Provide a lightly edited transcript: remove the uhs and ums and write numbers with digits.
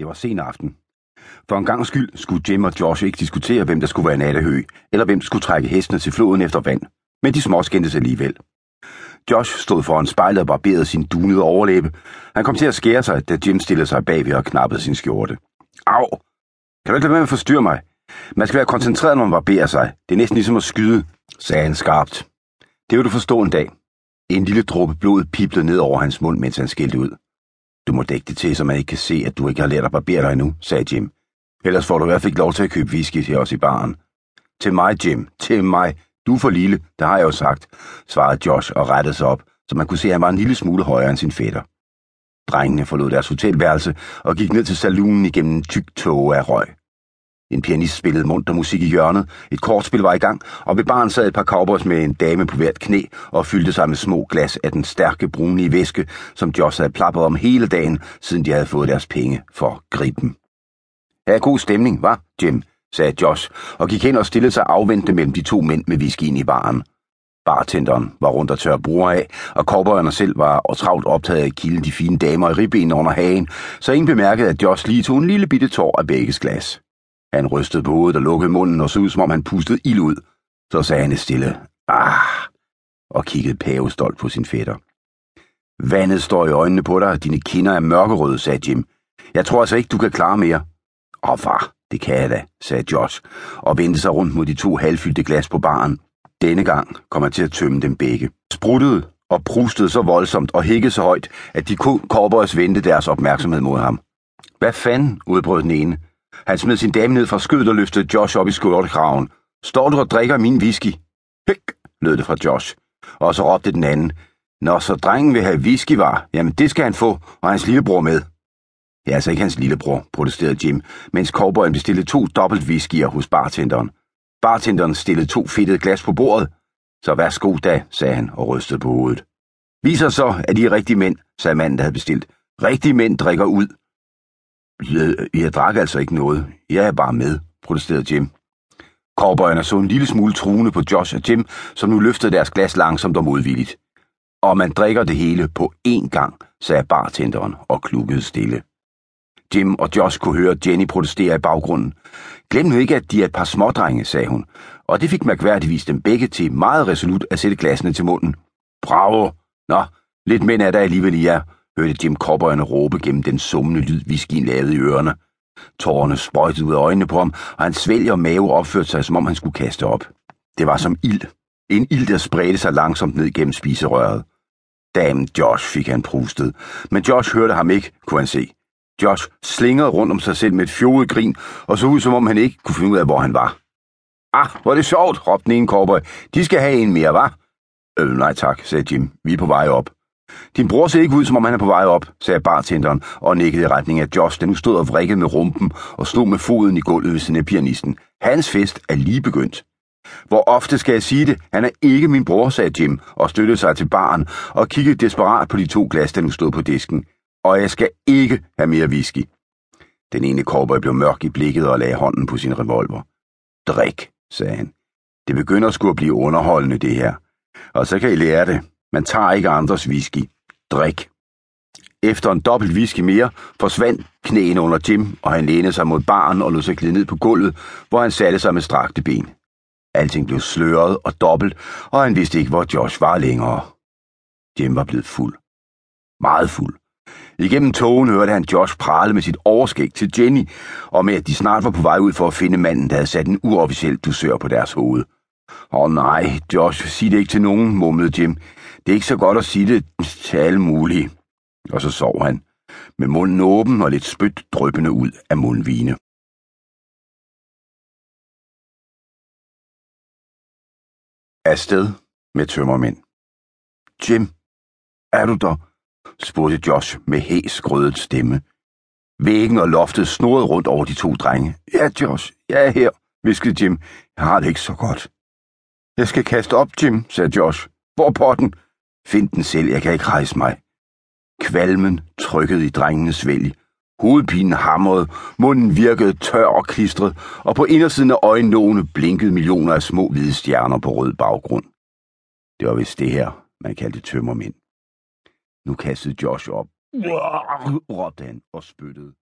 Det var sen aften. For en gang skyld skulle Jim og Josh ikke diskutere, hvem der skulle være nattehøg, eller hvem skulle trække hestene til floden efter vand, men de småskændtes alligevel. Josh stod foran spejlet og barberede sin dunede overlæbe. Han kom til at skære sig, da Jim stillede sig bagved og knappede sin skjorte. Au! Kan du ikke lade være med at forstyrre mig? Man skal være koncentreret, når man barberer sig. Det er næsten ligesom at skyde, sagde han skarpt. Det vil du forstå en dag. En lille dråbe blod piblede ned over hans mund, mens han skældte ud. Du må dække det til, så man ikke kan se, at du ikke har lært at barbere dig endnu, sagde Jim. Ellers får du i hvert fald ikke lov til at købe whisky til os i baren. Til mig, Jim. Til mig. Du er for lille, det har jeg jo sagt, svarede Josh og rettede sig op, så man kunne se, at han var en lille smule højere end sin fætter. Drengene forlod deres hotelværelse og gik ned til saloonen igennem en tyk tåge af røg. En pianist spillede munter musik i hjørnet, et kortspil var i gang, og ved baren sad et par cowboys med en dame på hvert knæ og fyldte sig med små glas af den stærke brune væske, som Josh havde plappet om hele dagen, siden de havde fået deres penge for griben. Ja, god stemning, hva, Jim? Sagde Josh, og gik hen og stillede sig afventende mellem de to mænd med whiskyen i baren. Bartenderen var rundt og tørre bruger af, og cowboyerne selv var travlt optaget af at kilde de fine damer i ribbenene under hagen, så ingen bemærkede, at Josh lige tog en lille bitte tår af begges glas. Han rystede på hovedet og lukkede munden og så ud, som om han pustede ild ud. Så sagde han et stille, ah, og kiggede pavestolt på sin fætter. Vandet står i øjnene på dig, og dine kinder er mørkerøde, sagde Jim. Jeg tror altså ikke, du kan klare mere. Åh, far. Det kan jeg da, sagde Josh, og vendte sig rundt mod de to halvfyldte glas på baren. Denne gang kom han til at tømme dem begge. Spruttede og prustede så voldsomt og hækkede så højt, at de cowboys vendte deres opmærksomhed mod ham. Hvad fanden, udbrød den ene. Han smed sin dame ned fra skødet og løftede Josh op i skjortekraven. Står du og drikker min whisky? Hæk, lød det fra Josh. Og så råbte den anden. Når så drengen vil have whisky, var, jamen det skal han få, og hans lillebror med. Det er altså ikke hans lillebror, protesterede Jim, mens cowboyen bestilte 2 dobbeltwhiskyer hos bartenderen. Bartenderen stillede 2 fedtede glas på bordet. Så værsgo da, sagde han og rystede på hovedet. Viser så, at I er rigtige mænd, sagde manden, der havde bestilt. Rigtige mænd drikker ud. Jeg drak altså ikke noget. Jeg er bare med, protesterede Jim. Cowboyerne så en lille smule truende på Josh og Jim, som nu løftede deres glas langsomt og modvilligt. Og man drikker det hele på én gang, sagde bartenderen og klukkede stille. Jim og Josh kunne høre Jenny protestere i baggrunden. Glem nu ikke, at de er et par smådrenge, sagde hun, og det fik mærkværdigvis dem begge til meget resolut at sætte glassene til munden. Bravo! Nå, lidt mænd er der alligevel i jer, hørte Jim cowboyerne råbe gennem den summende lyd, whiskyen lavede i ørerne. Tårerne sprøjtede ud af øjnene på ham, og hans svælg og mave opførte sig, som om han skulle kaste op. Det var som ild. En ild, der spredte sig langsomt ned gennem spiserøret. Damn, Josh, fik han prustet. Men Josh hørte ham ikke, kunne han se. Josh slingede rundt om sig selv med et fjoget grin, og så ud, som om han ikke kunne finde ud af, hvor han var. Ah, hvor er det sjovt, råbte den ene cowboy. De skal have en mere, hva? Nej tak, sagde Jim. Vi er på vej op. Din bror ser ikke ud, som om han er på vej op, sagde bartenderen, og nikkede i retning af Josh, der nu stod og vrikkede med rumpen og slog med foden i gulvet ved siden af pianisten. Hans fest er lige begyndt. Hvor ofte skal jeg sige det? Han er ikke min bror, sagde Jim, og støttede sig til baren og kiggede desperat på de 2 glas, der nu stod på disken. Og jeg skal ikke have mere whisky. Den ene cowboy blev mørk i blikket og lagde hånden på sin revolver. Drik, sagde han. Det begynder sgu at blive underholdende, det her. Og så kan I lære det. Man tager ikke andres whisky. Drik. Efter en dobbelt whisky mere forsvandt knæene under Jim, og han lænede sig mod baren og lod sig glide ned på gulvet, hvor han satte sig med strakte ben. Alting blev sløret og dobbelt, og han vidste ikke, hvor Josh var længere. Jim var blevet fuld. Meget fuld. Igennem tågen hørte han Josh prale med sit overskæg til Jenny, og med at de snart var på vej ud for at finde manden, der havde sat en uofficiel dusør på deres hoved. Åh nej, Josh, sig det ikke til nogen, mumlede Jim. Det er ikke så godt at sige det til alle mulige. Og så sov han, med munden åben og lidt spyt dryppende ud af mundvine. Afsted med tømmermænd. Jim, er du der? Spurgte Josh med hæs grødet stemme. Væggen og loftet snurrede rundt over de 2 drenge. Ja, Josh, jeg er her, hviskede Jim. Jeg har det ikke så godt. Jeg skal kaste op, Jim, sagde Josh. Hvor potten? Find den selv, jeg kan ikke rejse mig. Kvalmen trykkede i drengenes vælg. Hovedpinen hamrede, munden virkede tør og klistret, og på indersiden af øjennåene blinkede millioner af små hvide stjerner på rød baggrund. Det var vist det her, man kaldte tømmermænd. Nu kastede Josh op, råbte han og spyttede.